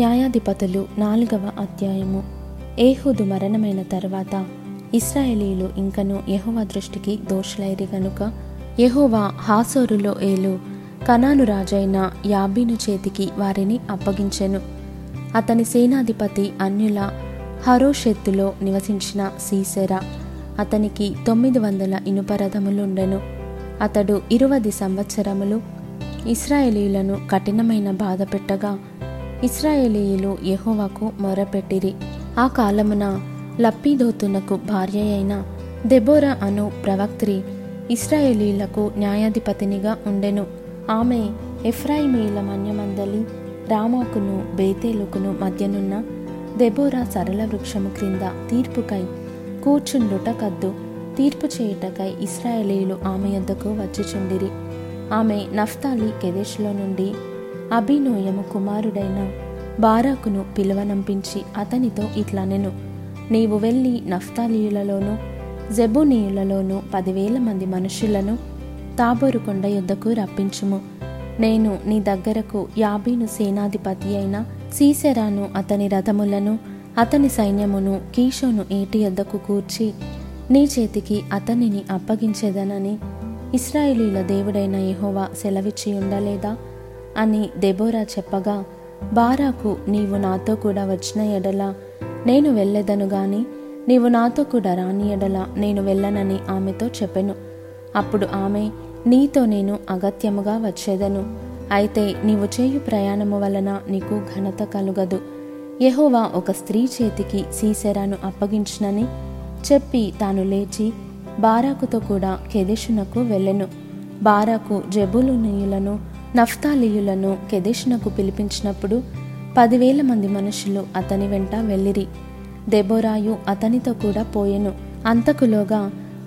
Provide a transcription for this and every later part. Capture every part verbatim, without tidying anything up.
న్యాయాధిపతులు నాలుగవ అధ్యాయము. ఏహూదు మరణమైన తర్వాత ఇశ్రాయేలీలు ఇంకనూ యెహోవా దృష్టికి దోషులైరి గనుక యెహోవా హాసోరులో ఏలు కనాను రాజైన యాబీను చేతికి వారిని అప్పగించెను. అతని సేనాధిపతి అన్యుల హరోషెత్తులో నివసించిన సీసెరా అతనికి తొమ్మిది వందల ఇనుప రథములుండెను. అతడు ఇరువది సంవత్సరములు ఇశ్రాయేలీలను కఠినమైన బాధ పెట్టగా ఇశ్రాయేలీయులు యెహోవాకు మొరపెట్టిరి. ఆ కాలమున లప్పిధోతునకు భార్య అయిన దెబోరా అను ప్రవక్త్రి ఇశ్రాయేలీలకు న్యాయాధిపతినిగా ఉండెను. ఆమె ఎఫ్రాయిమీయుల మన్యమందలి రామాకును బేతేలుకును మధ్యనున్న దెబోరా సరళ వృక్షము క్రింద తీర్పుకై కూర్చుండుట కద్దు తీర్పు చేయుటకై ఇశ్రాయేలీయులు ఆమె యొద్దకు వచ్చిచుండిరి. ఆమె నఫ్తాలి కెదెష్లో నుండి అభినోయము కుమారుడైన బారాకును పిలువనంపించి అతనితో ఇట్లనెను, నీవు వెళ్ళి నఫ్తాలీయులలోనూ జెబునీయులలోనూ పదివేల మంది మనుషులను తాబోరు కొండ యొద్దకు రప్పించుము. నేను నీ దగ్గరకు యాబీను సేనాధిపతి అయిన సీసెరాను అతని రథములను అతని సైన్యమును కీషోను ఏటి యొద్దకు కూర్చి నీ చేతికి అతనిని అప్పగించేదనని ఇశ్రాయేలీల దేవుడైన యెహోవా సెలవిచ్చి ఉండలేదా అని దెబోరా చెప్పగా, బారాకు, నీవు నాతో కూడా వచ్చిన ఎడల నేను వెళ్ళెదను గాని నీవు నాతో కూడా రాని ఎడల నేను వెళ్ళనని ఆమెతో చెప్పెను. అప్పుడు ఆమె, నీతో నేను అగత్యముగా వచ్చేదను, అయితే నీవు చేయు ప్రయాణము వలన నీకు ఘనత కలుగదు, యెహోవా ఒక స్త్రీ చేతికి సీసెరాను అప్పగించునని చెప్పి తాను లేచి బారాకుతో కూడా కెదెషునకు వెళ్ళెను. బారాకు జెబులూనీయులను నఫ్తాలీయులను కెదెషునకు పిలిపించినప్పుడు పదివేల మంది మనుషులు అతని వెంట వెళ్ళిరి. దెబోరాయు అతనితో కూడా పోయెను. అంతకులోగా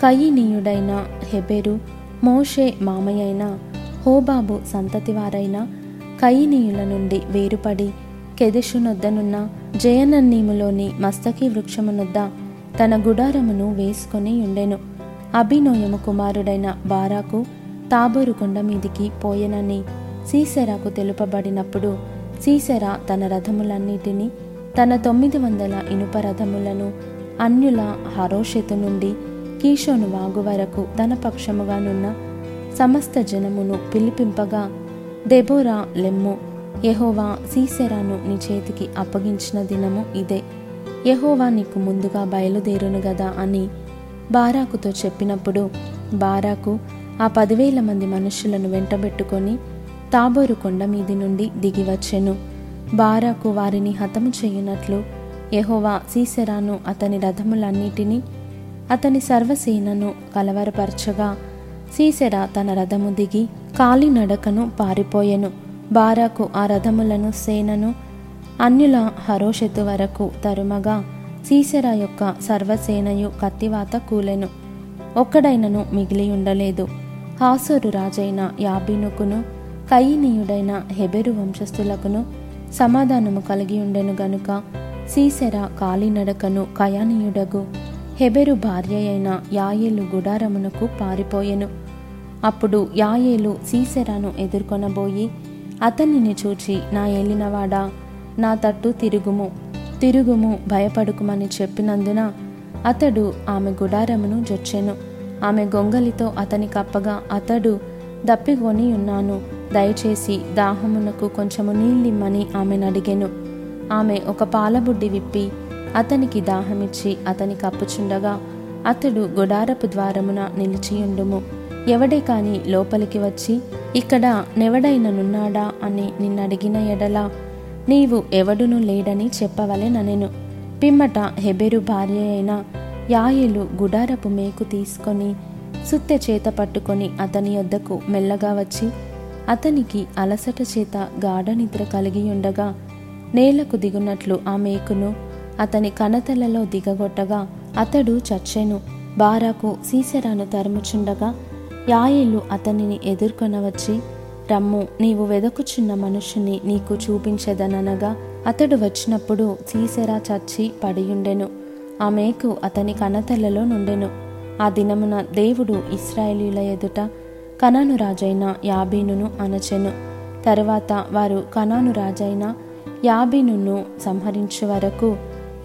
కయీనీయుడైన హెబేరు మోషే మామయైన హోబాబు సంతతివారైన కయీనీయుల నుండి వేరుపడి కెదెషునొద్దనున్న జయనన్నీములోని మస్తకీ వృక్షమునొద్ద తన గుడారమును వేసుకొని ఉండెను. అభినోయము కుమారుడైన బారాకు తాబోరు కొండ మీదికి పోయెనని సీసెరాకు తెలుపబడినప్పుడు సీసెరా తన రథములన్నిటినీ తన తొమ్మిది వందల ఇనుప రథములను అన్యుల హరోషెతు నుండి కీషోను వాగు వరకు తన పక్షముగానున్న సమస్త జనమును పిలిపింపగా, దెబోరా, లెమ్ము, యెహోవా సీసెరాను నీ చేతికి అప్పగించిన దినము ఇదే, యెహోవా నీకు ముందుగా బయలుదేరును గదా అని బారాకుతో చెప్పినప్పుడు బారాకు ఆ పదివేల మంది మనుషులను వెంటబెట్టుకొని తాబోరు కొండ మీది నుండి దిగివచ్చెను. బారాకు వారిని హతము చేయునట్లు యెహోవా సీసెరాను అతని రథములన్నిటినీ అతని సర్వసేనను కలవరపరచగా సీసెరా తన రథము దిగి కాలినడకను పారిపోయెను. బారాకు ఆ రథములను సేనను అన్యుల హరోషెతు వరకు తరుమగా సీసెరా యొక్క సర్వసేనయు కత్తివాత కూలెను, ఒక్కడైనను మిగిలి ఉండలేదు. హాసోరు రాజైన యాబీనుకును కయీనీయుడైన హెబెరు వంశస్థులకును సమాధానము కలిగి ఉండెను గనుక సీసెరా కాలినడకను కయీనీయుడగు హెబెరు భార్య అయిన యాయేలు గుడారమునకు పారిపోయెను. అప్పుడు యాయేలు సీసెరాను ఎదుర్కొనబోయి అతనిని చూచి, నా ఏలినవాడా, నా తట్టు తిరుగుము తిరుగుము భయపడుకుమని చెప్పినందున అతడు ఆమె గుడారమును జొచ్చెను. ఆమె గొంగలితో అతని కప్పగా అతడు, దప్పికొని ఉన్నాను, దయచేసి దాహమునకు కొంచెము నీళ్ళిమ్మని ఆమెనడిగెను. ఆమె ఒక పాలబుడ్డి విప్పి అతనికి దాహమిచ్చి అతని కప్పుచుండగా అతడు, గుడారపు ద్వారమున నిలిచియుండుము, ఎవడే కాని లోపలికి వచ్చి ఇక్కడ నెవడైననున్నాడా అని నిన్నడిగిన ఎడల నీవు ఎవడును లేడని చెప్పవలెననెను. పిమ్మట హెబెరు భార్య అయిన యాయేలు గుడారపు మేకు తీసుకొని సుత్తె చేత పట్టుకొని అతని యొద్దకు మెల్లగా వచ్చి అతనికి అలసట చేత గాఢనిద్ర కలిగి ఉండగా నేలకు దిగునట్లు ఆ మేకును అతని కణతలలో దిగగొట్టగా అతడు చచ్చెను. బారాకు సీసెరాను తరుముచుండగా యాయేలు అతనిని ఎదుర్కొనవచ్చి, రమ్ము, నీవు వెదకుచున్న మనుషుని నీకు చూపించెదనగా అతడు వచ్చినప్పుడు సీసెరా చచ్చి పడియుండెను. ఆ మేకు అతని కణతలలో నుండెను. ఆ దినమున దేవుడు ఇశ్రాయేలీయుల ఎదుట కనాను రాజైన యాబీనును అణచెను. తరువాత వారు కనాను రాజైన యాబీనును సంహరించే వరకు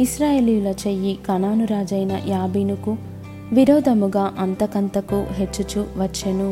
ఇశ్రాయేలీయుల చెయ్యి కనాను రాజైన యాబీనుకు విరోధముగా అంతకంతకు హెచ్చుచు వచ్చెను.